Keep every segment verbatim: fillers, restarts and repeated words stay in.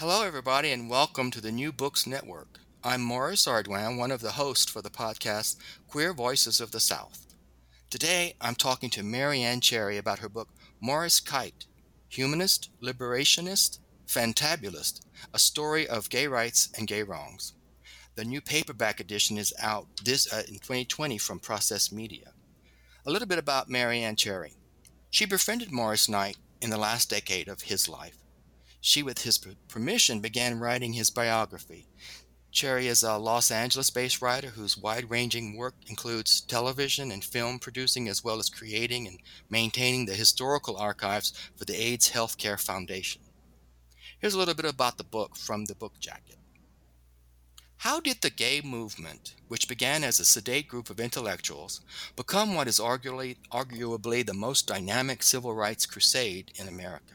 Hello, everybody, and welcome to the New Books Network. I'm Morris Ardwan, one of the hosts for the podcast Queer Voices of the South. Today, I'm talking to Mary Ann Cherry about her book Morris Kight, Humanist, Liberationist, Fantabulist, A Story of Gay Rights and Gay Wrongs. The new paperback edition is out this uh, in twenty twenty from Process Media. A little bit about Mary Ann Cherry. She befriended Morris Kight in the last decade of his life. She, with his permission, began writing his biography. Cherry is a Los Angeles-based writer whose wide-ranging work includes television and film producing, as well as creating and maintaining the historical archives for the AIDS Healthcare Foundation. Here's a little bit about the book from the book jacket. How did the gay movement, which began as a sedate group of intellectuals, become what is arguably, arguably the most dynamic civil rights crusade in America?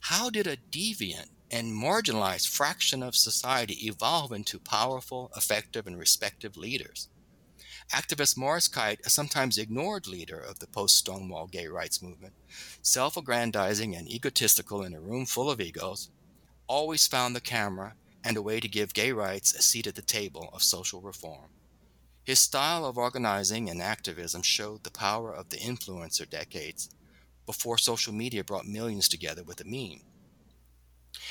How did a deviant and marginalized fraction of society evolve into powerful, effective, and respected leaders? Activist Morris Kight, a sometimes ignored leader of the post-Stonewall gay rights movement, self-aggrandizing and egotistical in a room full of egos, always found the camera and a way to give gay rights a seat at the table of social reform. His style of organizing and activism showed the power of the influencer decades before social media brought millions together with a meme.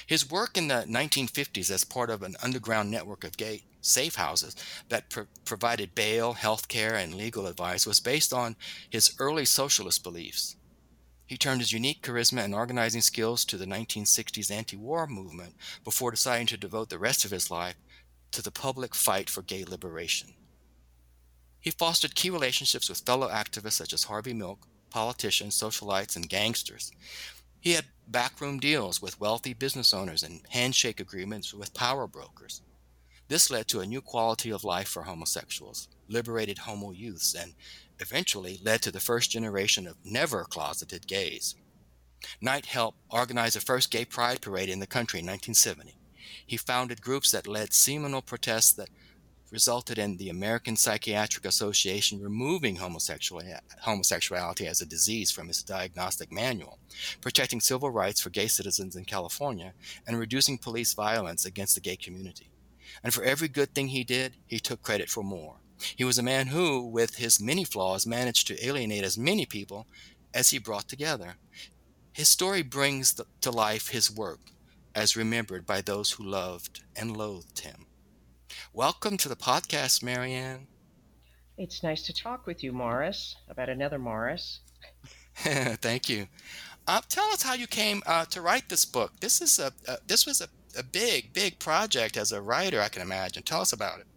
His work in the nineteen fifties as part of an underground network of gay safe houses that pro- provided bail, health care, and legal advice was based on his early socialist beliefs. He turned his unique charisma and organizing skills to the nineteen sixties anti-war movement before deciding to devote the rest of his life to the public fight for gay liberation. He fostered key relationships with fellow activists such as Harvey Milk, politicians, socialites, and gangsters. He had backroom deals with wealthy business owners and handshake agreements with power brokers. This led to a new quality of life for homosexuals, liberated homo youths, and eventually led to the first generation of never-closeted gays. Kight helped organize the first gay pride parade in the country in nineteen seventy. He founded groups that led seminal protests that resulted in the American Psychiatric Association removing homosexuality as a disease from its diagnostic manual, protecting civil rights for gay citizens in California, and reducing police violence against the gay community. And for every good thing he did, he took credit for more. He was a man who, with his many flaws, managed to alienate as many people as he brought together. His story brings to life his work, as remembered by those who loved and loathed him. Welcome to the podcast, Mary Ann. It's nice to talk with you, Morris, about another Morris. Thank you. Uh, tell us how you came uh, to write this book. This is a uh, this was a, a big, big project as a writer, I can imagine. Tell us about it.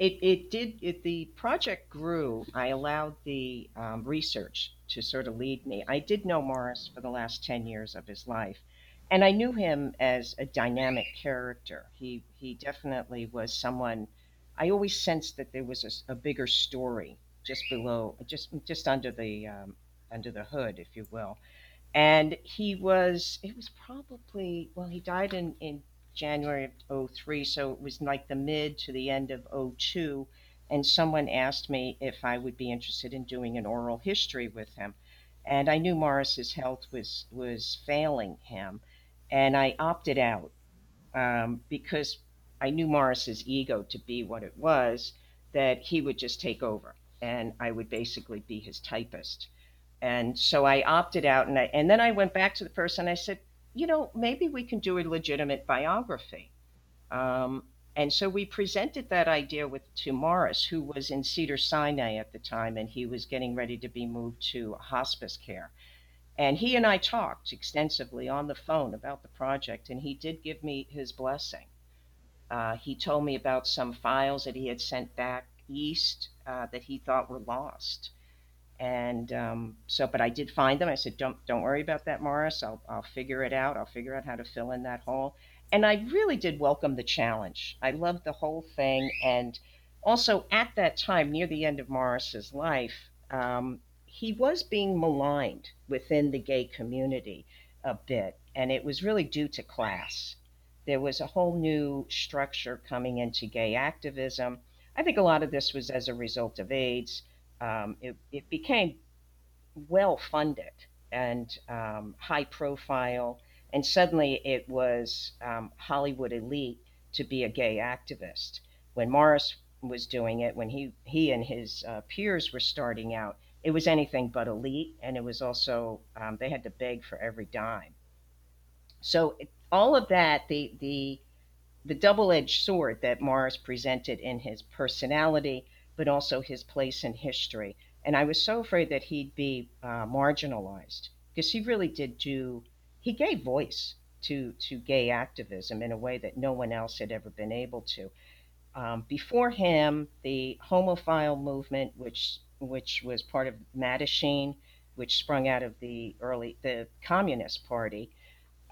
It it did. It, the project grew. I allowed the um, research to sort of lead me. I did know Morris for the last ten years of his life. And I knew him as a dynamic character. He he definitely was someone. I always sensed that there was a, a bigger story just below, just just under the um, under the hood, if you will. And he was. It was probably well. He died in, in January of oh three, so it was like the mid to the end of oh two. And someone asked me if I would be interested in doing an oral history with him. And I knew Morris's health was was failing him. And I opted out um, because I knew Morris's ego to be what it was, that he would just take over and I would basically be his typist. And so I opted out and I, and then I went back to the person. I said, you know, maybe we can do a legitimate biography. Um, and so we presented that idea with to Morris, who was in Cedars-Sinai at the time, and he was getting ready to be moved to hospice care. And he and I talked extensively on the phone about the project, and he did give me his blessing. Uh, he told me about some files that he had sent back east uh, that he thought were lost. And um, so, but I did find them. I said, don't don't worry about that, Morris. I'll I'll figure it out. I'll figure out how to fill in that hole. And I really did welcome the challenge. I loved the whole thing. And also at that time, near the end of Morris's life, um, he was being maligned within the gay community a bit. And it was really due to class. There was a whole new structure coming into gay activism. I think a lot of this was as a result of AIDS. Um, it, it became well-funded and um, high-profile, and suddenly it was um, Hollywood elite to be a gay activist. When Morris was doing it, when he, he and his uh, peers were starting out, it was anything but elite, and it was also, um, they had to beg for every dime. So it, all of that, the, the, the double-edged sword that Morris presented in his personality, but also his place in history. And I was so afraid that he'd be uh, marginalized, because he really did do, he gave voice to, to gay activism in a way that no one else had ever been able to. Um, before him, the homophile movement, which which was part of Mattachine, which sprung out of the early, the Communist Party,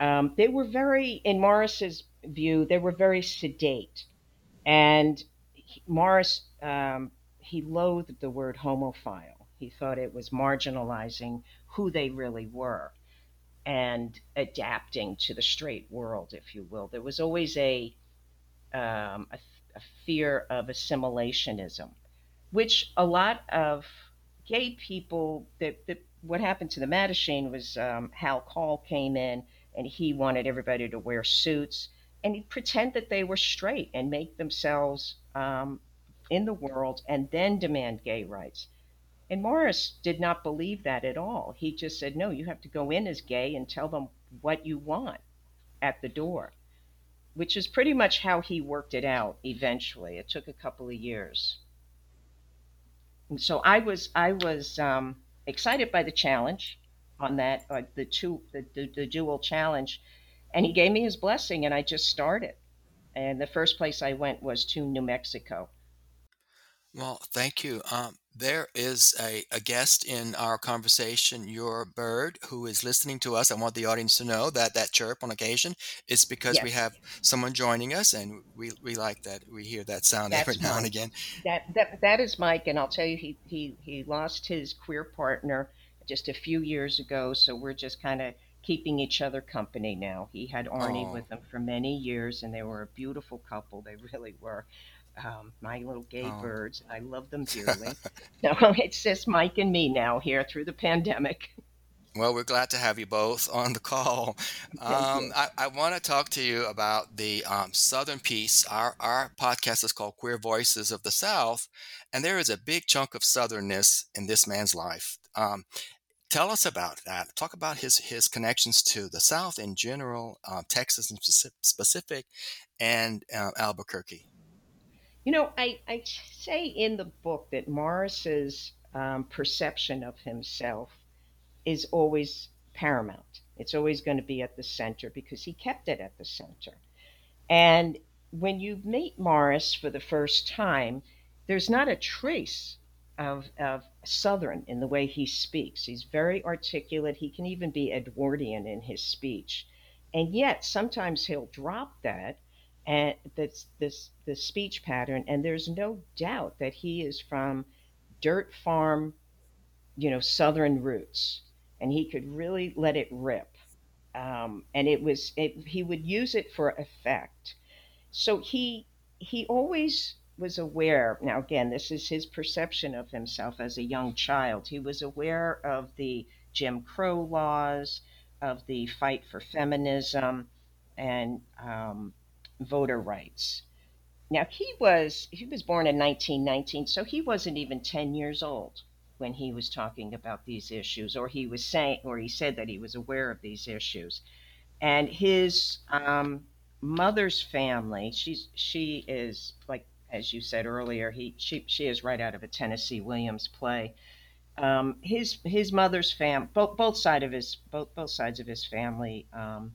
um, they were very, in Morris's view, they were very sedate. And he, Morris, Um, he loathed the word homophile. He thought it was marginalizing who they really were and adapting to the straight world, if you will. There was always a, um, a, a fear of assimilationism, which a lot of gay people, the, the, what happened to the Mattachine was um, Hal Call came in and he wanted everybody to wear suits and he'd pretend that they were straight and make themselves um, in the world and then demand gay rights. And Morris did not believe that at all. He just said, no, you have to go in as gay and tell them what you want at the door, which is pretty much how he worked it out eventually. It took a couple of years. And so I was I was um, excited by the challenge on that, uh, the, two, the, the, the dual challenge. And he gave me his blessing and I just started. And the first place I went was to New Mexico. Well, thank you. Um, there is a, a guest in our conversation, your bird, who is listening to us. I want the audience to know that that chirp on occasion is because yes. We have someone joining us, and we, we like that. We hear that sound That's every Mike. Now and again. That that that is Mike, and I'll tell you, he, he, he lost his queer partner just a few years ago, so we're just kind of keeping each other company now. He had Arnie oh. with him for many years, and they were a beautiful couple. They really were. Um, my little gay oh. birds. I love them dearly. No, it's just Mike and me now here through the pandemic. Well, we're glad to have you both on the call. Um, I, I want to talk to you about the um, Southern piece. Our, our podcast is called Queer Voices of the South, and there is a big chunk of Southernness in this man's life. Um, tell us about that. Talk about his, his connections to the South in general, uh, Texas in specific, and uh, Albuquerque. You know, I, I say in the book that Morris's um, perception of himself is always paramount. It's always going to be at the center because he kept it at the center. And when you meet Morris for the first time, there's not a trace of, of Southern in the way he speaks. He's very articulate. He can even be Edwardian in his speech. And yet sometimes he'll drop that. And that's this the speech pattern, and there's no doubt that he is from dirt farm, you know, Southern roots, and he could really let it rip. Um, and it was it, he would use it for effect. So he he always was aware. Now again, this is his perception of himself as a young child. He was aware of the Jim Crow laws, of the fight for feminism, and um, voter rights. Now he was he was born in nineteen nineteen, so he wasn't even ten years old when he was talking about these issues, or he was saying, or he said that he was aware of these issues. And his um, mother's family, she's she is like as you said earlier, he she she is right out of a Tennessee Williams play. Um, his his mother's fam both both side of his both both sides of his family. Um,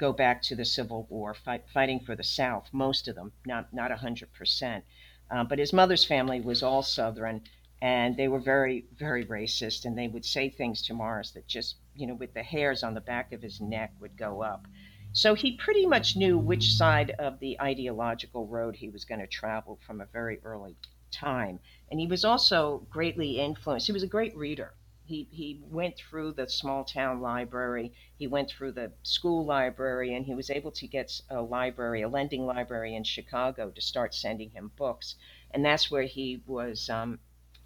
go back to the Civil War, fight, fighting for the South, most of them, not not one hundred percent. Uh, but his mother's family was all Southern, And they were very, very racist. And they would say things to Morris that just, you know, with the hairs on the back of his neck would go up. So he pretty much knew which side of the ideological road he was going to travel from a very early time. And he was also greatly influenced. He was a great reader. He he went through the small town library. He went through the school library, and he was able to get a library, a lending library in Chicago, to start sending him books. And that's where he was um,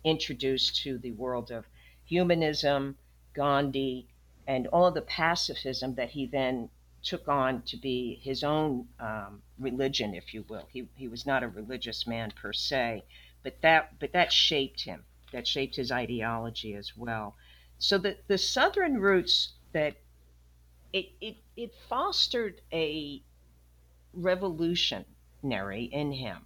introduced to the world of humanism, Gandhi, and all of the pacifism that he then took on to be his own um, religion, if you will. He he was not a religious man per se, but that but that shaped him. That shaped his ideology as well. So the, the Southern roots, that it, it it fostered a revolutionary in him,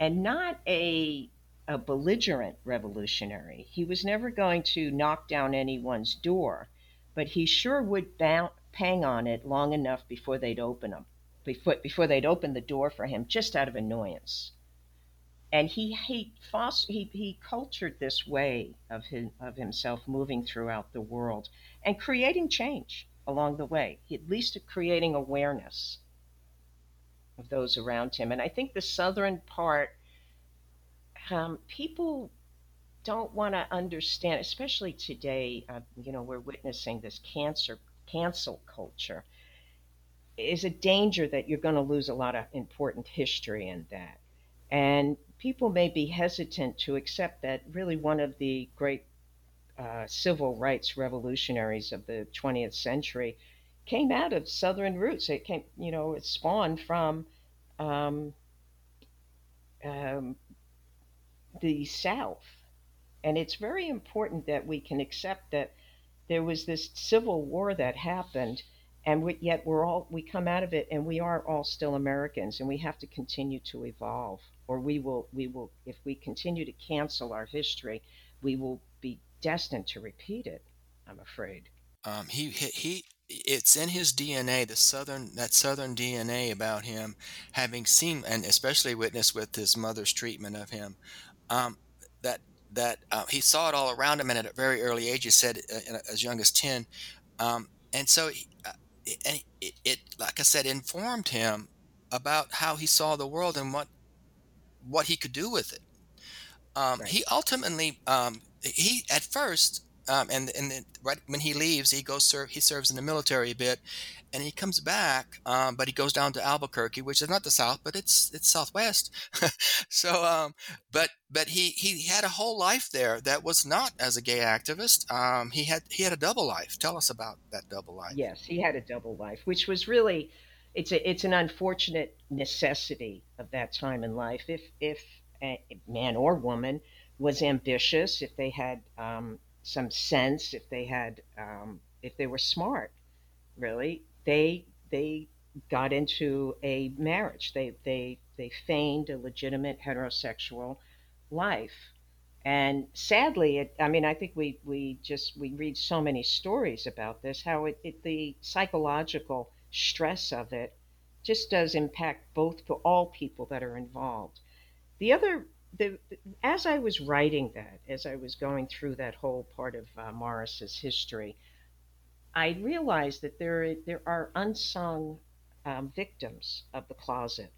and not a a belligerent revolutionary. He was never going to knock down anyone's door, but he sure would bounce, pang on it long enough before they'd open them, before before they'd open the door for him, just out of annoyance. And he he fostered, he he cultured this way of his, of himself moving throughout the world and creating change along the way, at least creating awareness of those around him. And I think the Southern part, um, people don't want to understand, especially today. Uh, you know, we're witnessing this cancer cancel culture. Is a danger that you're going to lose a lot of important history in that. And people may be hesitant to accept that really one of the great uh, civil rights revolutionaries of the twentieth century came out of Southern roots. It came, you know, it spawned from um, um, the South. And it's very important that we can accept that there was this civil war that happened, and we, yet we're all, we come out of it and we are all still Americans, and we have to continue to evolve, or we will, we will, if we continue to cancel our history, we will be destined to repeat it, I'm afraid. Um, he, he, he, it's in his D N A, the Southern, that Southern D N A about him, having seen, and especially witnessed with his mother's treatment of him, um, that, that uh, he saw it all around him, and at a very early age, he said, uh, as young as ten. Um, and so he, uh, And it, it, like I said, informed him about how he saw the world and what what he could do with it. Um, right. He ultimately, um, he at first, um, and and then right when he leaves, he goes serve. He serves in the military a bit, and he comes back. Um, but he goes down to Albuquerque, which is not the South, but it's it's Southwest. so, um, but but he he had a whole life there that was not as a gay activist. Um, he had he had a double life. Tell us about that double life. Yes, he had a double life, which was really, it's a it's an unfortunate necessity of that time in life. If if a man or woman was ambitious, if they had um, some sense, if they had um, if they were smart, really. They they got into a marriage. They they they feigned a legitimate heterosexual life, and sadly, it, I mean, I think we we just we read so many stories about this. How it, it the psychological stress of it just does impact both to all people that are involved. The other the as I was writing that, as I was going through that whole part of uh, Morris's history, I realized that there there are unsung um, victims of the closet.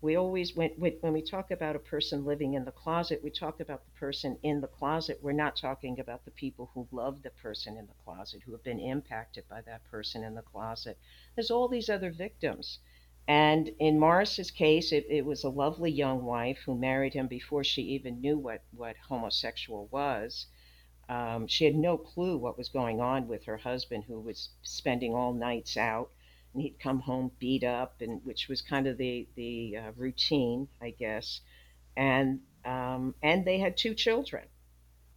We always, when, when we talk about a person living in the closet, we talk about the person in the closet. We're not talking about the people who love the person in the closet, who have been impacted by that person in the closet. There's all these other victims. And in Morris's case, it, it was a lovely young wife who married him before she even knew what, what homosexual was. Um, she had no clue what was going on with her husband, who was spending all nights out, and he'd come home beat up, and which was kind of the the uh, routine, I guess. And um, and they had two children.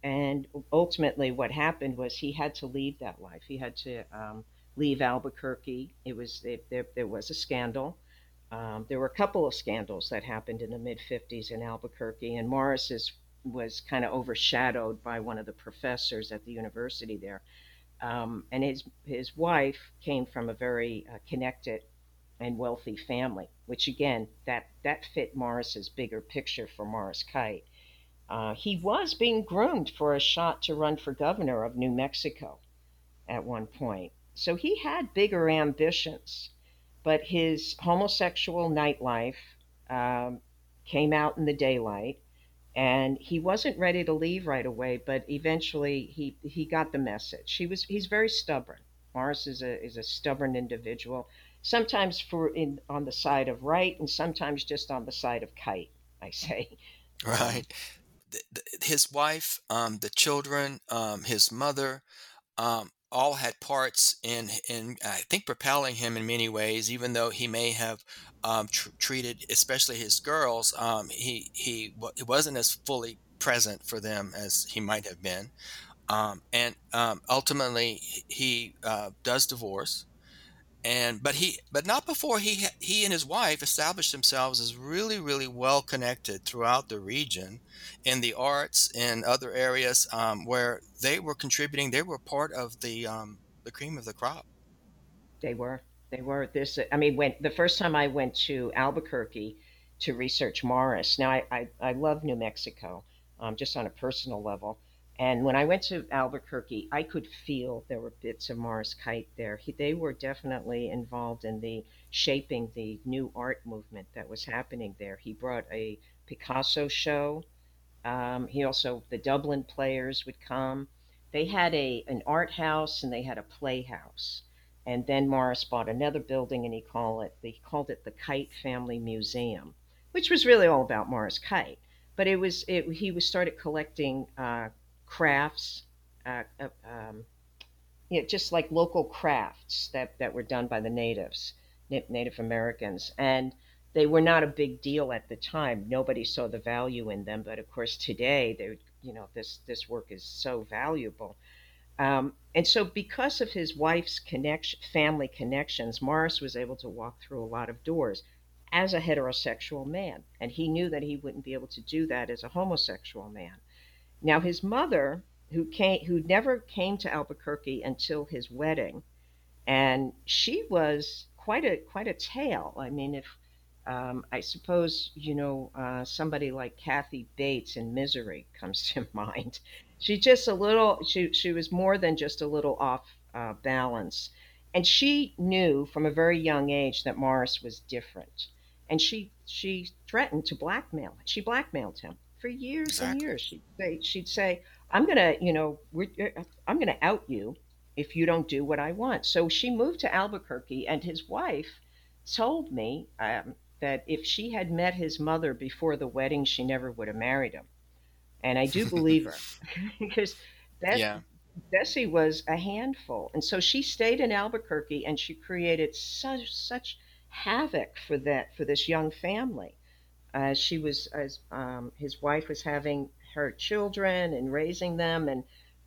And ultimately, what happened was he had to leave that life. He had to um, leave Albuquerque. It was it, there. There was a scandal. Um, there were a couple of scandals that happened in the mid fifties in Albuquerque, and Morris's was kind of overshadowed by one of the professors at the university there. Um, and his his wife came from a very uh, connected and wealthy family, which again, that, that fit Morris's bigger picture for Morris Kight. Uh, he was being groomed for a shot to run for governor of New Mexico at one point. So he had bigger ambitions, but his homosexual nightlife um, came out in the daylight, and he wasn't ready to leave right away, but eventually he, he got the message. He was he's very stubborn. Morris is a is a stubborn individual, sometimes for in on the side of right and sometimes just on the side of Kight, I say. Right. His wife, um, the children, um, his mother, um, all had parts in, in, I think, propelling him in many ways, even though he may have um, tr- treated, especially his girls, um, he, he w- wasn't as fully present for them as he might have been. Um, and um, ultimately, he uh, does divorce. And but he but not before he he and his wife established themselves as really, really well connected throughout the region in the arts and other areas um, where they were contributing. They were part of the um, the cream of the crop. They were. They were. This I mean, when the first time I went to Albuquerque to research Morris. Now, I, I, I love New Mexico, um, just on a personal level. And when I went to Albuquerque, I could feel there were bits of Morris Kight there. He, they were definitely involved in the shaping the new art movement that was happening there. He brought a Picasso show. Um, he also, the Dublin players would come. They had a an art house and they had a playhouse. And then Morris bought another building and he called it, he called it the Kight Family Museum, which was really all about Morris Kight. But it was it, he was started collecting uh, crafts, uh, um, you know, just like local crafts that, that were done by the natives, Native Americans. And they were not a big deal at the time. Nobody saw the value in them. But of course, today, they, you know, this, this work is so valuable. Um, and so because of his wife's connection, family connections, Morris was able to walk through a lot of doors as a heterosexual man. And he knew that he wouldn't be able to do that as a homosexual man. Now, his mother, who came, who never came to Albuquerque until his wedding, and she was quite a quite a tale. I mean, if um, I suppose, you know, uh, somebody like Kathy Bates in Misery comes to mind. She just a little, she, she was more than just a little off uh, balance. And she knew from a very young age that Morris was different. And she she threatened to blackmail. She blackmailed him. For years exactly. and years, she'd say, she'd say, "I'm gonna, you know, we're, I'm gonna out you if you don't do what I want." So she moved to Albuquerque, and his wife told me um, that if she had met his mother before the wedding, she never would have married him. And I do believe her because Bess, yeah. Bessie was a handful, and so she stayed in Albuquerque, and she created such such havoc for that for this young family. Uh, she was, as um, his wife was having her children and raising them, and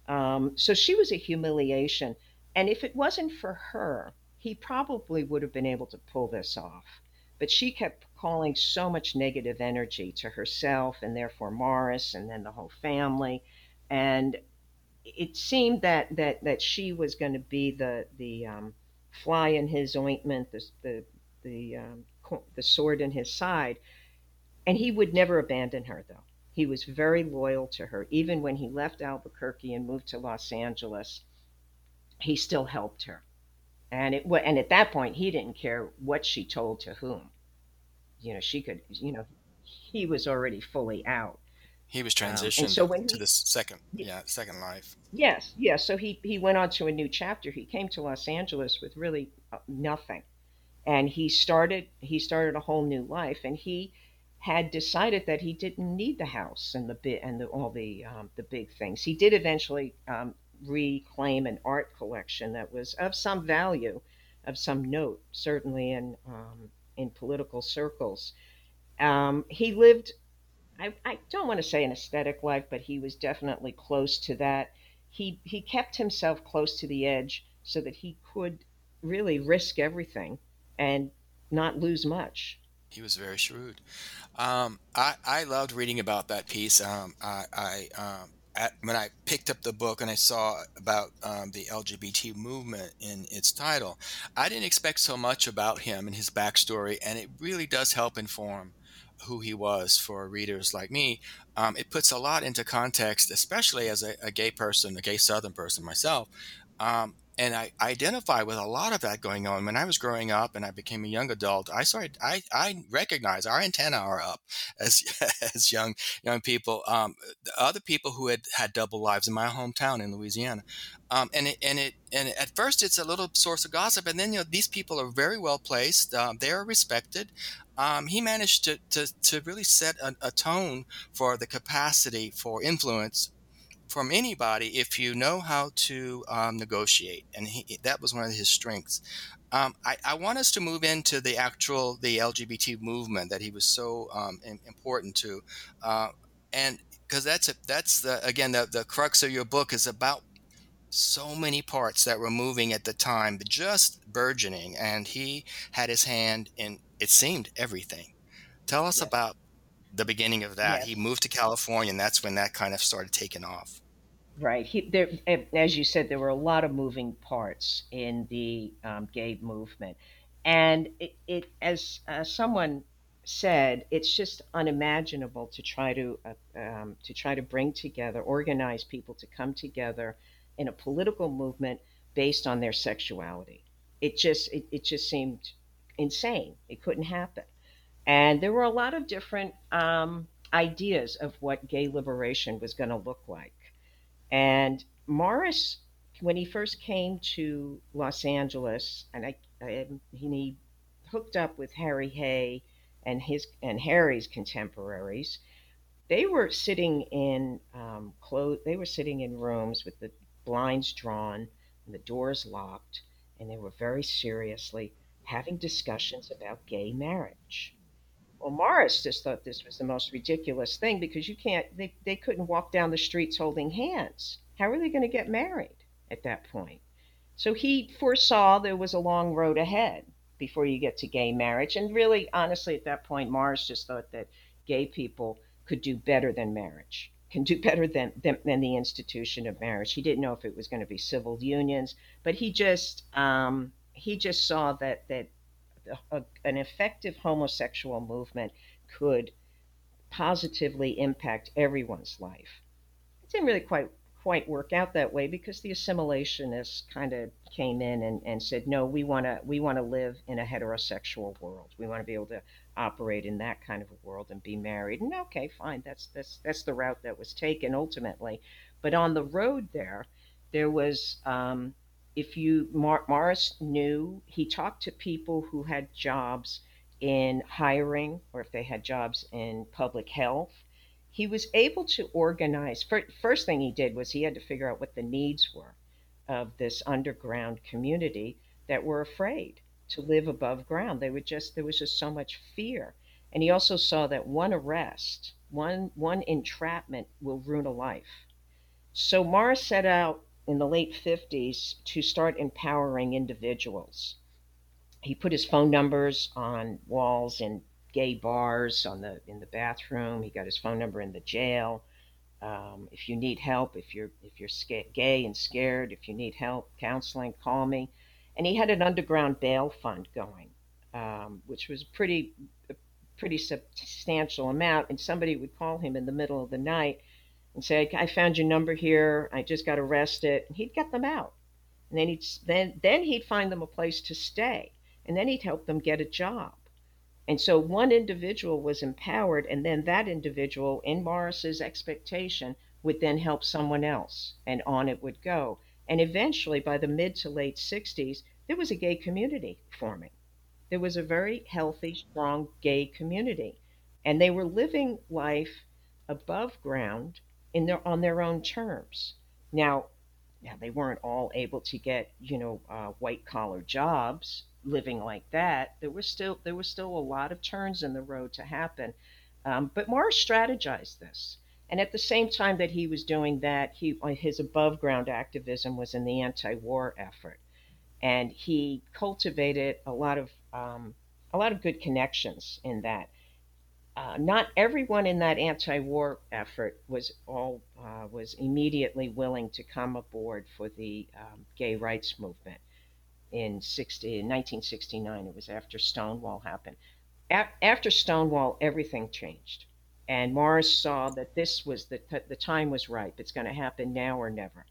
um, so she was a humiliation. And if it wasn't for her, he probably would have been able to pull this off. But she kept calling so much negative energy to herself, and therefore Morris, and then the whole family. And it seemed that that, that she was going to be the the um, fly in his ointment, the the the, um, the sword in his side. And he would never abandon her, though. He was very loyal to her. Even when he left Albuquerque and moved to Los Angeles, he still helped her. And it and at that point, he didn't care what she told to whom. You know, she could, you know, he was already fully out. He was transitioned um, so when to he, this second, yeah, second life. Yes, yes. So he, he went on to a new chapter. He came to Los Angeles with really nothing. And he started, he started a whole new life. And he... had decided that he didn't need the house and the and the, all the um, the big things. He did eventually um, reclaim an art collection that was of some value, of some note, certainly in um, in political circles. Um, he lived, I, I don't want to say an aesthetic life, but he was definitely close to that. He he kept himself close to the edge so that he could really risk everything and not lose much. He was very shrewd. Um, I, I loved reading about that piece. Um, I, I um, at, when I picked up the book and I saw about um, the L G B T movement in its title, I didn't expect so much about him and his backstory, and it really does help inform who he was for readers like me, um, it puts a lot into context, especially as a, a gay person, a gay Southern person myself. Um, and I, I identify with a lot of that going on. When I was growing up and I became a young adult, I started, I, I recognize our antennae are up as as young young people. Um, other people who had had double lives in my hometown in Louisiana. Um, and it, and it, and at first it's a little source of gossip, and then, you know, these people are very well placed. Um, they are respected. Um, he managed to, to, to really set a, a tone for the capacity for influence from anybody if you know how to um, negotiate. And he, that was one of his strengths. Um, I, I want us to move into the actual, the L G B T movement that he was so um, important to. Uh, and because that's, a, that's the, again, the, the crux of your book is about so many parts that were moving at the time, but just burgeoning, and he had his hand in, it seemed, everything. Tell us yeah. about the beginning of that. Yeah. He moved to California, and that's when that kind of started taking off. Right. He, there, as you said, there were a lot of moving parts in the um, gay movement, and it, it as uh, someone said, it's just unimaginable to try to uh, um, to try to bring together, organize people to come together in a political movement based on their sexuality. It just it, it just seemed insane. It couldn't happen. And there were a lot of different um, ideas of what gay liberation was going to look like. And Morris, when he first came to Los Angeles, and I, I, he hooked up with Harry Hay and his and Harry's contemporaries. They were sitting in um, clo- They were sitting in rooms with the blinds drawn and the doors locked, and they were very seriously having discussions about gay marriage. Well, Morris just thought this was the most ridiculous thing, because you can't, they, they couldn't walk down the streets holding hands. How are they going to get married at that point? So he foresaw there was a long road ahead before you get to gay marriage. And really, honestly, at that point, Morris just thought that gay people could do better than marriage. can do better than, than than the institution of marriage. He didn't know if it was going to be civil unions, but he just um, he just saw that that a, an effective homosexual movement could positively impact everyone's life. It didn't really quite quite work out that way, because the assimilationists kind of came in and, and said, no, we want to we want to live in a heterosexual world. We want to be able to operate in that kind of a world and be married. And okay, fine, that's that's that's the route that was taken ultimately. But on the road there, there was, um, if you, Mar- Morris knew, he talked to people who had jobs in hiring, or if they had jobs in public health. He was able to organize. First thing he did was he had to figure out what the needs were of this underground community that were afraid to live above ground. They were just, there was just so much fear. And he also saw that one arrest, one, one entrapment will ruin a life. So Morris set out in the late fifties to start empowering individuals. He put his phone numbers on walls in gay bars, on the in the bathroom. He got his phone number in the jail. Um, if you need help, if you're if you're sca- gay and scared, if you need help, counseling, call me. And he had an underground bail fund going, um, which was pretty a pretty substantial amount. And somebody would call him in the middle of the night and say, "I found your number here. I just got arrested." And he'd get them out, and then he'd then then he'd find them a place to stay, and then he'd help them get a job. And so one individual was empowered, and then that individual, in Morris's expectation, would then help someone else, and on it would go. And eventually, by the mid to late sixties, there was a gay community forming. There was a very healthy, strong gay community, and they were living life above ground in their on their own terms. Now, now they weren't all able to get, you know, uh, white collar jobs. Living like that, there was still there was still a lot of turns in the road to happen. Um, but Morris strategized this, and at the same time that he was doing that, he his above ground activism was in the anti-war effort, and he cultivated a lot of um, a lot of good connections in that. Uh, not everyone in that anti-war effort was all uh, was immediately willing to come aboard for the um, gay rights movement. In nineteen sixty-nine, it was after Stonewall happened. after Stonewall, everything changed. And Morris saw that this was the t- the time was ripe. It's going to happen now or never.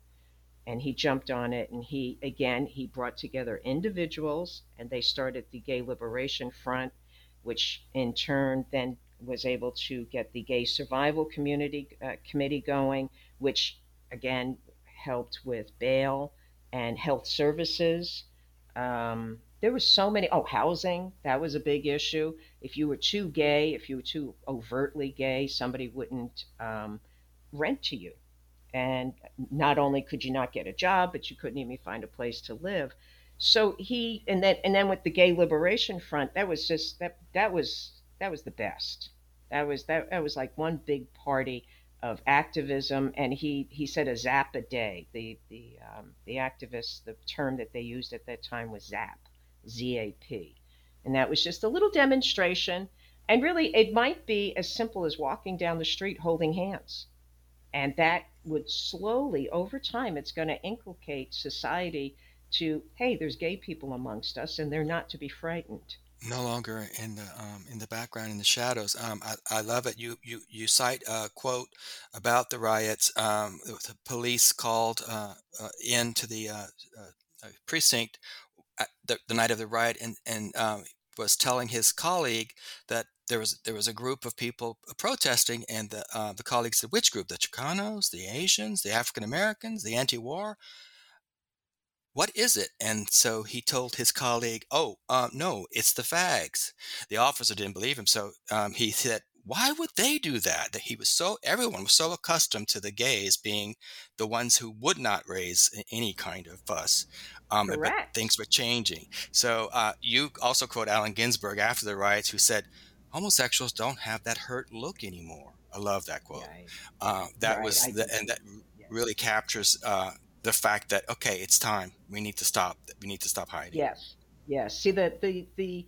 And he jumped on it. And he, again, he brought together individuals, and they started the Gay Liberation Front, which in turn then was able to get the Gay Survival Community uh, Committee going, which again helped with bail and health services. Um, There was so many, oh, housing, that was a big issue. If you were too gay, if you were too overtly gay, somebody wouldn't um, rent to you. And not only could you not get a job, but you couldn't even find a place to live. So he, and then and then with the Gay Liberation Front, that was just, that that was that was the best. That was that, that was like one big party of activism, and he, he said a zap a day. The, the, um, the activists, the term that they used at that time was zap. Z A P. And that was just a little demonstration. And really, it might be as simple as walking down the street holding hands. And that would slowly, over time, it's going to inculcate society to, hey, there's gay people amongst us, and they're not to be frightened. No longer in the um, in the background, in the shadows. Um, I, I love it. You you you cite a quote about the riots. Um, the police called uh, uh, into the uh, uh, precinct The, the night of the riot, and and um, was telling his colleague that there was there was a group of people protesting, and the uh, the colleague said, "Which group? The Chicanos, the Asians, the African Americans, the anti-war? What is it?" And so he told his colleague, "Oh, uh, no, it's the fags." The officer didn't believe him, so um, he said, "Why would they do that?" That he was so everyone was so accustomed to the gays being the ones who would not raise any kind of fuss. Um, but things were changing. So uh, you also quote Allen Ginsberg after the riots, who said, "Homosexuals don't have that hurt look anymore." I love that quote. Right. Uh, that right. was, the, and that yeah. really captures uh, the fact that okay, it's time. We need to stop. We need to stop hiding. Yes, yes. See that the the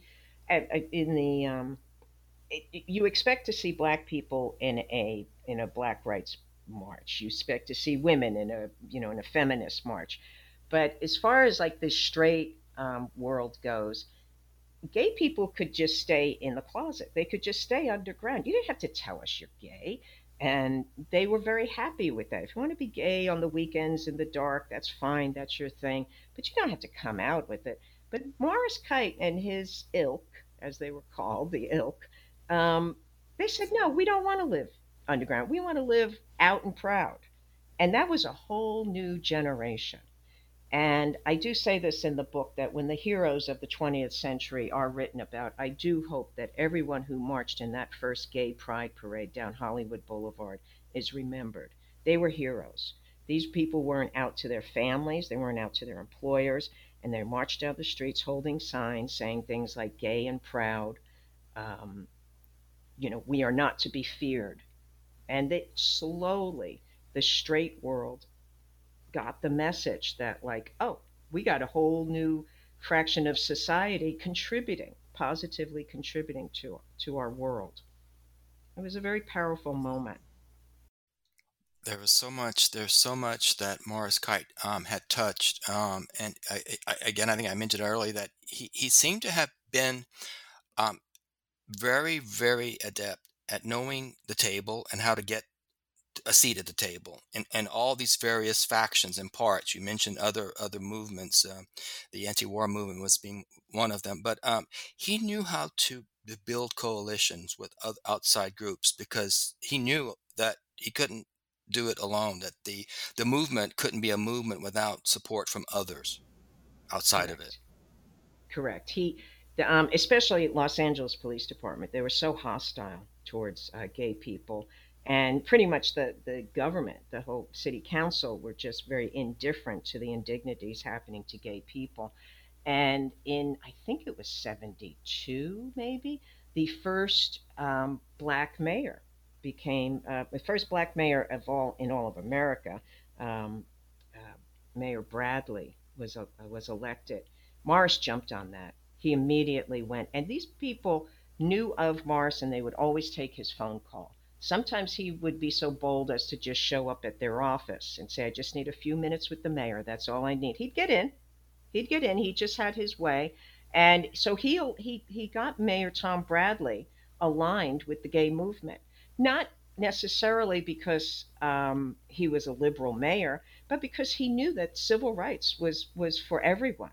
in the. Um... You expect to see black people in a in a black rights march. You expect to see women in a you know in a feminist march, but as far as like the straight um, world goes, gay people could just stay in the closet. They could just stay underground. You didn't have to tell us you're gay, and they were very happy with that. If you want to be gay on the weekends in the dark, that's fine. That's your thing, but you don't have to come out with it. But Morris Kight and his ilk, as they were called, the ilk. Um, they said, no, we don't want to live underground. We want to live out and proud. And that was a whole new generation. And I do say this in the book, that when the heroes of the twentieth century are written about, I do hope that everyone who marched in that first gay pride parade down Hollywood Boulevard is remembered. They were heroes. These people weren't out to their families. They weren't out to their employers. And they marched down the streets holding signs saying things like gay and proud, um, you know, we are not to be feared. And that slowly the straight world got the message that like, oh, we got a whole new fraction of society contributing, positively contributing to, to our world. It was a very powerful moment. There was so much, there's so much that Morris Kight um, had touched. Um, and I, I, again, I think I mentioned earlier that he, he seemed to have been, um, very, very adept at knowing the table and how to get a seat at the table, and, and all these various factions and parts. You mentioned other other movements. Uh, the anti-war movement was being one of them, but um, he knew how to build coalitions with other outside groups because he knew that he couldn't do it alone, that the, the movement couldn't be a movement without support from others outside Correct. Of it. Correct. He... Um, especially Los Angeles Police Department. They were so hostile towards uh, gay people, and pretty much the, the government, the whole city council were just very indifferent to the indignities happening to gay people. And in, I think it was seventy-two, maybe, the first um, black mayor became, uh, the first black mayor of all in all of America, um, uh, Mayor Bradley was uh, was elected. Morris jumped on that. He immediately went, and these people knew of Morris, and they would always take his phone call. Sometimes he would be so bold as to just show up at their office and say, I just need a few minutes with the mayor. That's all I need. He'd get in. He'd get in. He just had his way. And so he he he got Mayor Tom Bradley aligned with the gay movement, not necessarily because um, he was a liberal mayor, but because he knew that civil rights was was for everyone.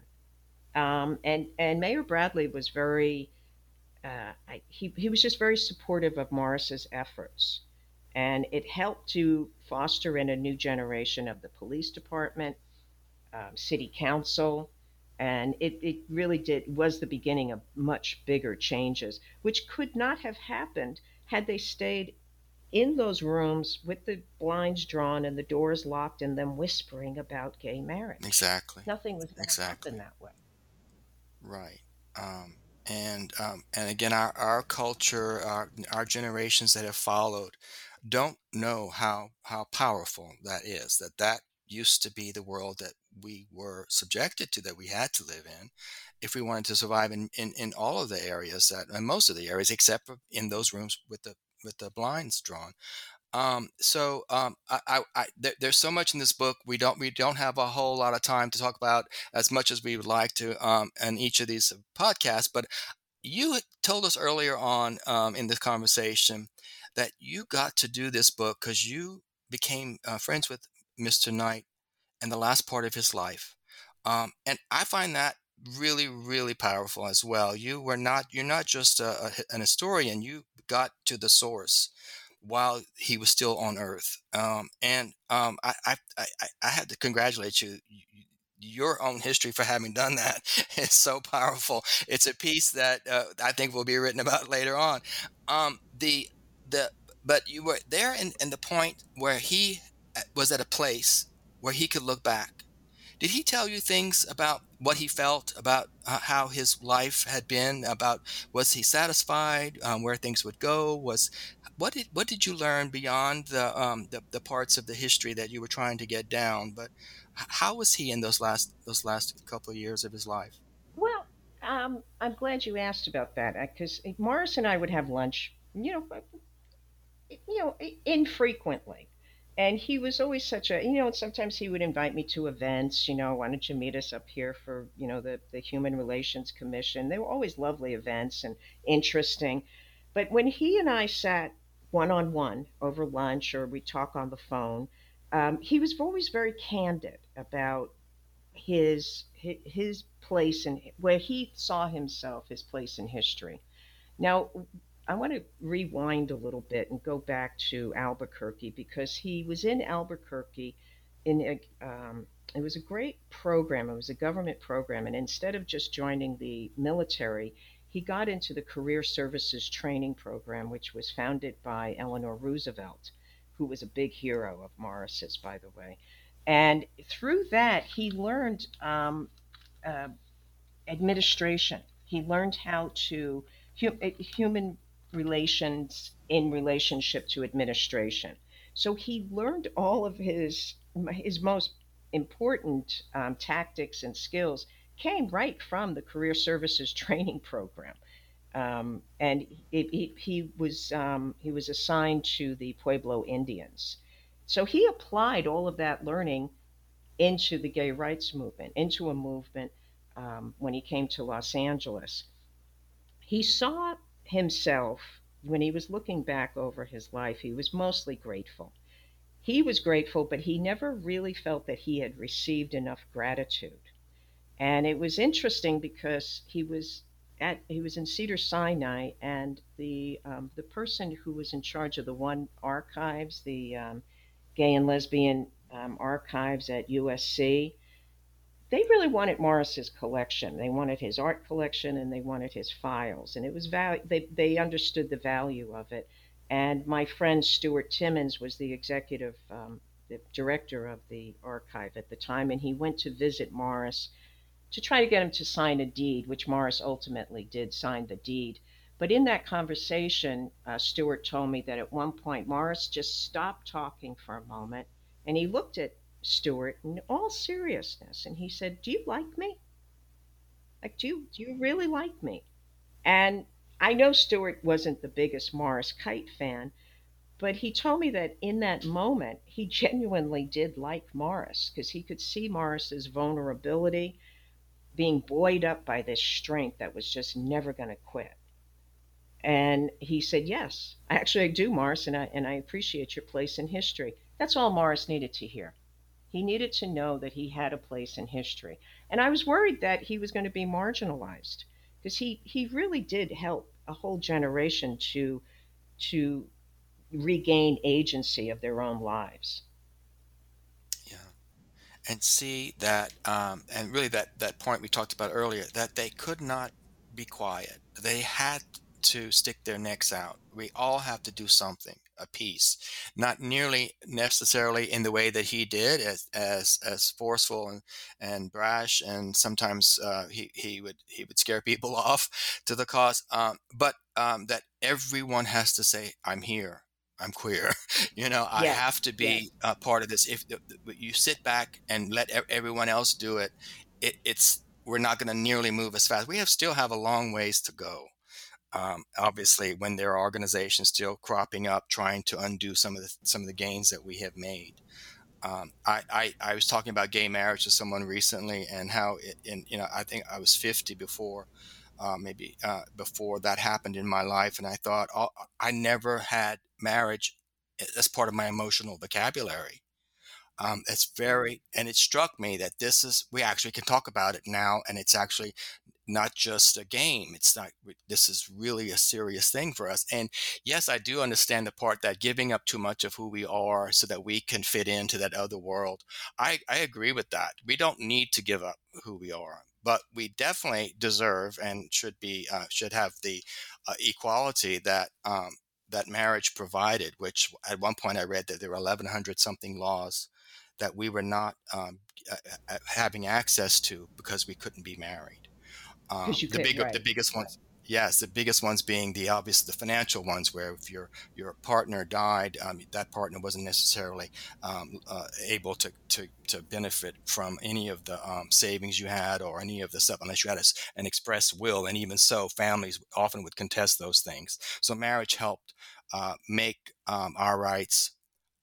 Um, and and Mayor Bradley was very uh, I, he he was just very supportive of Morris's efforts, and it helped to foster in a new generation of the police department, um, city council. And it, it really did was the beginning of much bigger changes, which could not have happened had they stayed in those rooms with the blinds drawn and the doors locked and them whispering about gay marriage. Exactly. Nothing was going to happen that way. Right. Um, and um, and again, our, our culture, our, our generations that have followed don't know how, how powerful that is, that that used to be the world that we were subjected to, that we had to live in if we wanted to survive in, in, in all of the areas that, and most of the areas, except in those rooms with the with the blinds drawn. Um, so um, I, I, I, there, there's so much in this book. We don't we don't have a whole lot of time to talk about as much as we would like to um, in each of these podcasts. But you told us earlier on um, in this conversation that you got to do this book because you became uh, friends with Mister Knight in the last part of his life. Um, and I find that really, really powerful as well. You were not, you're not just a, a, an historian, you got to the source while he was still on earth. Um, and um, I, I, I, I have to congratulate you. Your own history for having done that is so powerful. It's a piece that uh, I think will be written about later on. Um, the, the, but you were there in, in the point where he was at a place where he could look back. Did he tell you things about what he felt, about uh, how his life had been, about was he satisfied, um, where things would go? Was what did what did you learn beyond the, um, the the parts of the history that you were trying to get down? But how was he in those last those last couple of years of his life? Well, um, I'm glad you asked about that, because Morris and I would have lunch, you know, you know, infrequently. And he was always such a, you know, and sometimes he would invite me to events, you know, why don't you meet us up here for, you know, the, the Human Relations Commission. They were always lovely events and interesting. But when he and I sat one-on-one over lunch or we talk on the phone, um, he was always very candid about his, his place and where he saw himself, his place in history. Now, I want to rewind a little bit and go back to Albuquerque, because he was in Albuquerque in a, um, it was a great program. It was a government program. And instead of just joining the military, he got into the Career Services Training Program, which was founded by Eleanor Roosevelt, who was a big hero of Morris's, by the way. And through that, he learned um, uh, administration. He learned how to hu- human relations in relationship to administration. So he learned all of his his most important um, tactics and skills came right from the Career Services Training Program, um, and it, it, he was um, he was assigned to the Pueblo Indians. So he applied all of that learning into the gay rights movement, into a movement um, when he came to Los Angeles. He saw himself, when he was looking back over his life, he was mostly grateful. He was grateful, but he never really felt that he had received enough gratitude. And it was interesting because he was at he was in Cedars-Sinai, and the um, the person who was in charge of the One Archives, the um, Gay and Lesbian um, Archives at U S C, they really wanted Morris's collection. They wanted his art collection and they wanted his files. And it was val- they, they understood the value of it. And my friend Stuart Timmons was the executive um, the director of the archive at the time. And he went to visit Morris to try to get him to sign a deed, which Morris ultimately did sign the deed. But in that conversation, uh, Stuart told me that at one point, Morris just stopped talking for a moment and he looked at Stuart in all seriousness and he said, do you like me? Like, do you, do you really like me? And I know Stuart wasn't the biggest Morris Kight fan, but he told me that in that moment, he genuinely did like Morris because he could see Morris's vulnerability, being buoyed up by this strength that was just never going to quit. And he said, yes, I actually I do, Morris, and I, and I appreciate your place in history. That's all Morris needed to hear. He needed to know that he had a place in history. And I was worried that he was going to be marginalized, because he, he really did help a whole generation to to regain agency of their own lives. Yeah. And see that, um, and really that, that point we talked about earlier, that they could not be quiet. They had to stick their necks out. We all have to do something, a piece, not nearly necessarily in the way that he did, as as, as forceful and, and brash, and sometimes uh, he he would he would scare people off to the cause. Um, but um, that everyone has to say, "I'm here. I'm queer. You know, I yeah. have to be yeah. a part of this." If you sit back and let everyone else do it, it it's we're not going to nearly move as fast. We have still have a long ways to go. Um, obviously, when there are organizations still cropping up, trying to undo some of the some of the gains that we have made. Um, I, I, I was talking about gay marriage with someone recently, and how it, and, you know, I think I was fifty before, uh, maybe uh, before that happened in my life, and I thought oh, I never had marriage as part of my emotional vocabulary. Um, it's very, and it struck me that this is, we actually can talk about it now, and it's actually not just a game. It's not, this is really a serious thing for us. And yes, I do understand the part that giving up too much of who we are so that we can fit into that other world. I, I agree with that. We don't need to give up who we are, but we definitely deserve and should be, uh, should have the uh, equality that, um, that marriage provided, which at one point I read that there were eleven hundred something laws that we were not um, uh, having access to because we couldn't be married. Um, the could, big, right. the biggest ones, yes, the biggest ones being the obvious, the financial ones, where if your your partner died, um, that partner wasn't necessarily um, uh, able to, to to benefit from any of the um, savings you had or any of the stuff, unless you had a, an express will. And even so, families often would contest those things. So marriage helped uh, make um, our rights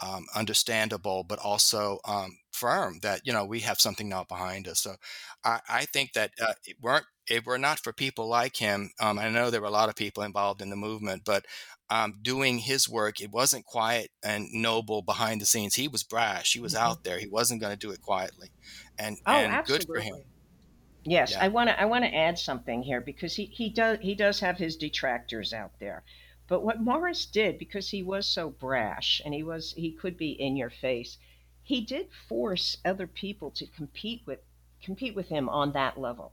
um, understandable, but also um, firm that, you know, we have something now behind us. So I, I think that uh, it weren't. It were not for people like him, um, I know there were a lot of people involved in the movement, but um, doing his work, it wasn't quiet and noble behind the scenes. He was brash. He was mm-hmm. out there. He wasn't going to do it quietly, and, oh, and absolutely. Good for him. Yes, yeah. I want to. I want to add something here, because he, he does he does have his detractors out there, but what Morris did, because he was so brash and he was he could be in your face, he did force other people to compete with compete with him on that level.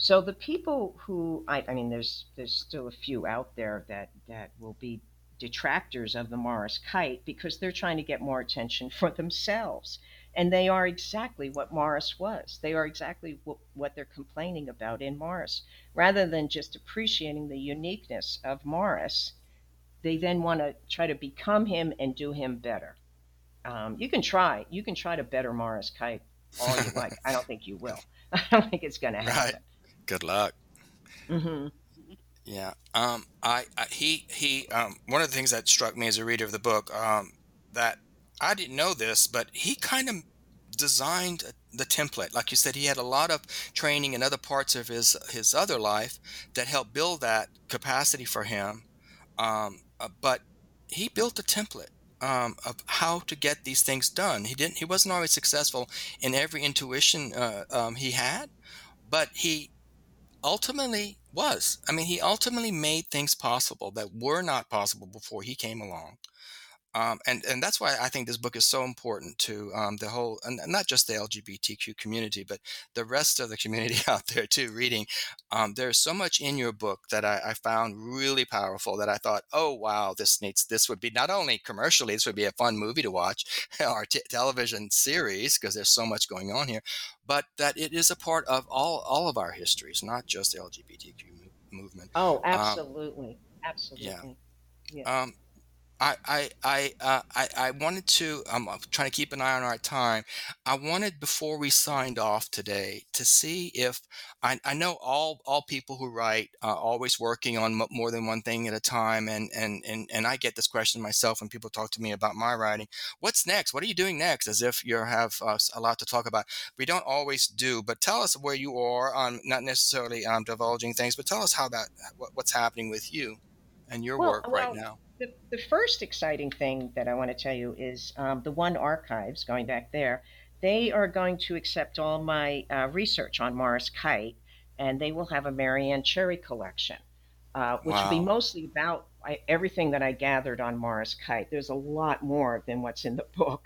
So the people who, I, I mean, there's there's still a few out there that, that will be detractors of the Morris Kight, because they're trying to get more attention for themselves. And they are exactly what Morris was. They are exactly w- what they're complaining about in Morris. Rather than just appreciating the uniqueness of Morris, they then want to try to become him and do him better. Um, you can try. You can try to better Morris Kight all you like. I don't think you will. I don't think it's going to happen. Right. Good luck. Mm-hmm. Yeah. Um, I, I he he. Um, one of the things that struck me as a reader of the book, um, that I didn't know this, but he kind of designed the template. Like you said, he had a lot of training in other parts of his his other life that helped build that capacity for him. Um, uh, but he built a template um, of how to get these things done. He didn't. He wasn't always successful in every intuition uh, um, he had, but he. ultimately was. I mean, he ultimately made things possible that were not possible before he came along. Um, and, and that's why I think this book is so important to um, the whole, and not just the L G B T Q community, but the rest of the community out there too, reading. Um, there's so much in your book that I, I found really powerful that I thought, oh, wow, this needs, this would be not only commercially, this would be a fun movie to watch or t- television series, because there's so much going on here, but that it is a part of all, all of our histories, not just the L G B T Q mo- movement. Oh, absolutely. Um, absolutely. Yeah. yeah. Um, I I I, uh, I I wanted to. I'm trying to keep an eye on our time. I wanted, before we signed off today, to see if I, I know all all people who write are always working on more than one thing at a time, and and and and I get this question myself when people talk to me about my writing. What's next? What are you doing next? As if you have uh, a lot to talk about. We don't always do, but tell us where you are. On not necessarily um, divulging things, but tell us how that what, what's happening with you and your well, work well, right now. The, the first exciting thing that I want to tell you is um, the One Archives, going back there, they are going to accept all my uh, research on Morris Kight, and they will have a Mary Ann Cherry collection, uh, which wow. will be mostly about I, everything that I gathered on Morris Kight. There's a lot more than what's in the book.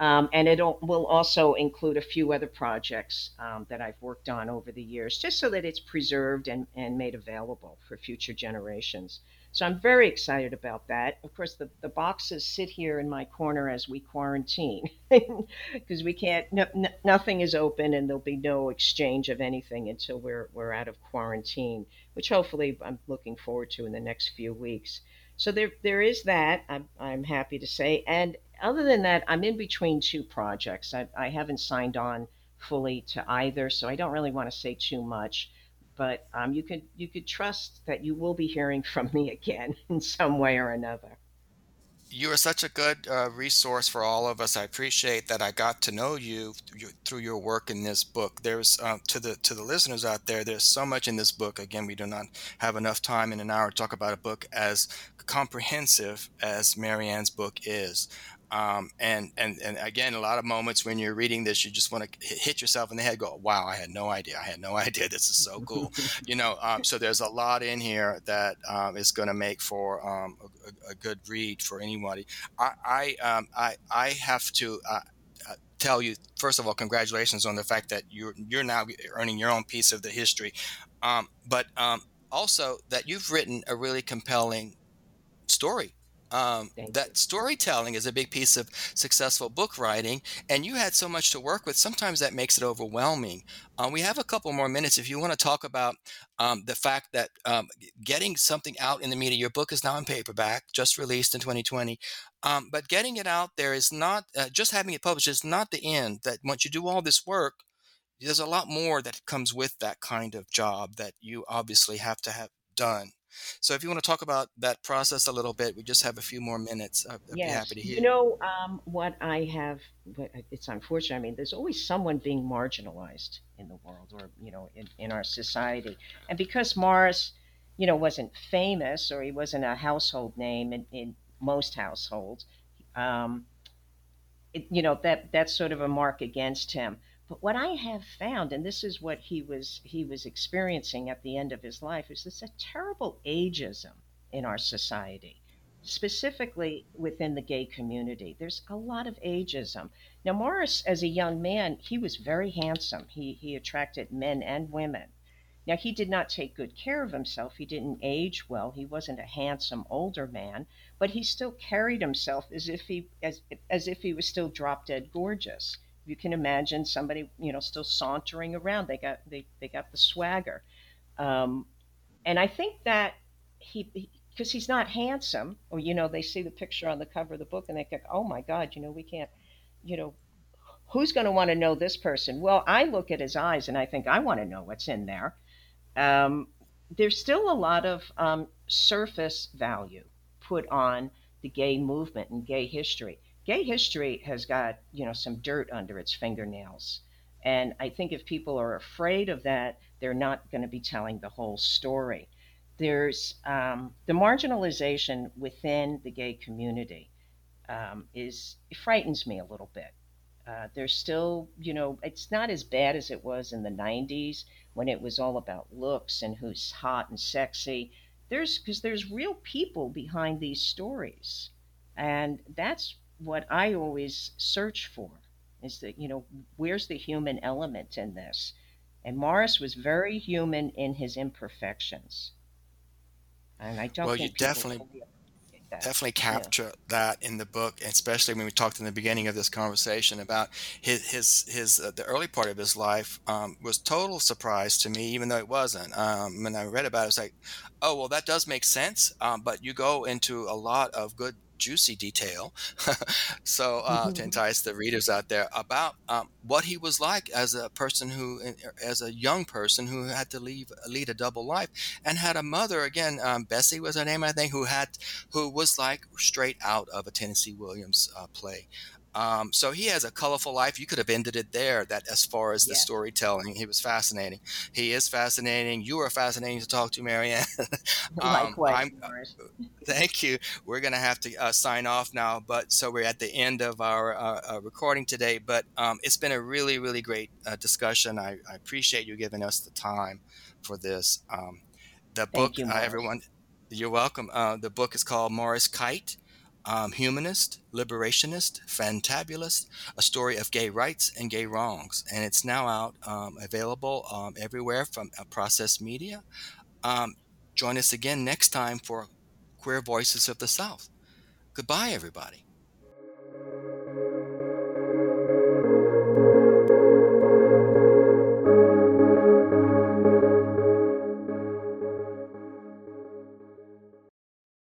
Um, and it will also include a few other projects um, that I've worked on over the years, just so that it's preserved and, and made available for future generations. So I'm very excited about that. Of course, the, the boxes sit here in my corner as we quarantine because we can't, no, no, nothing is open and there'll be no exchange of anything until we're we're out of quarantine, which hopefully I'm looking forward to in the next few weeks. So there there is that, I'm, I'm happy to say. And other than that, I'm in between two projects. I, I haven't signed on fully to either, so I don't really want to say too much. But um, you could you could trust that you will be hearing from me again in some way or another. You are such a good uh, resource for all of us. I appreciate that I got to know you through your work in this book. There's uh, to the to the listeners out there, there's so much in this book. Again, we do not have enough time in an hour to talk about a book as comprehensive as Mary Ann's book is. Um, and, and, and again, a lot of moments when you're reading this, you just want to hit yourself in the head, go, wow, I had no idea. I had no idea. This is so cool. you know, um, so there's a lot in here that um, is going to make for um, a, a good read for anybody. I, I, um, I, I have to uh, uh, tell you, first of all, congratulations on the fact that you're, you're now earning your own piece of the history. Um, but um, also that you've written a really compelling story. Um, that storytelling is a big piece of successful book writing, and you had so much to work with. Sometimes that makes it overwhelming. Uh, we have a couple more minutes. If you want to talk about um, the fact that um, getting something out in the media, your book is now in paperback, just released in twenty twenty, um, but getting it out there is not, uh, just having it published is not the end. That once you do all this work, there's a lot more that comes with that kind of job that you obviously have to have done. So if you want to talk about that process a little bit, we just have a few more minutes. I'd yes. be happy to hear. You know, um, what I have, what, it's unfortunate. I mean, there's always someone being marginalized in the world or, you know, in, in our society. And because Morris, you know, wasn't famous or he wasn't a household name in, in most households, um, it, you know, that that's sort of a mark against him. But what I have found, and this is what he was he was experiencing at the end of his life, is this a terrible ageism in our society, specifically within the gay community. There's a lot of ageism. Now, Morris, as a young man, he was very handsome. He he attracted men and women. Now, he did not take good care of himself. He didn't age well. He wasn't a handsome older man, but he still carried himself as if he as as if he was still drop dead gorgeous. You can imagine somebody, you know, still sauntering around. They got they, they got the swagger. Um, and I think that he, because he's not handsome, or, you know, they see the picture on the cover of the book and they go, oh, my God, you know, we can't, you know, who's going to want to know this person? Well, I look at his eyes and I think I want to know what's in there. Um, there's still a lot of um, surface value put on the gay movement and gay history. Gay history has got, you know, some dirt under its fingernails. And I think if people are afraid of that, they're not going to be telling the whole story. There's um, the marginalization within the gay community um, is it frightens me a little bit. Uh, there's still, you know, it's not as bad as it was in the nineties when it was all about looks and who's hot and sexy. There's because there's real people behind these stories. And that's what I always search for is that, you know, where's the human element in this? And Morris was very human in his imperfections. And I don't well, think you definitely that. definitely capture yeah. that in the book, especially when we talked in the beginning of this conversation about his his his uh, the early part of his life um, was total surprise to me, even though it wasn't. Um, when I read about it, I was like, oh well, that does make sense. Um, but you go into a lot of good juicy detail so uh, mm-hmm. to entice the readers out there about um, what he was like as a person who, as a young person who had to leave, lead a double life, and had a mother, again, um, Bessie was her name, I think, who had, who was like straight out of a Tennessee Williams uh, play. Um, so he has a colorful life. You could have ended it there, that as far as the yeah. storytelling. He was fascinating. He is fascinating. You are fascinating to talk to, Mary Ann. um, Likewise, Morris. Uh, thank you. We're going to have to uh, sign off now. But so we're at the end of our uh, uh, recording today. But um, it's been a really, really great uh, discussion. I, I appreciate you giving us the time for this. Um, the thank book, you, uh, everyone, you're welcome. Uh, the book is called Morris Kight. Um, humanist, liberationist, fantabulist, a story of gay rights and gay wrongs. And it's now out, um, available um, everywhere from uh, Process Media. Um, join us again next time for Queer Voices of the South. Goodbye, everybody.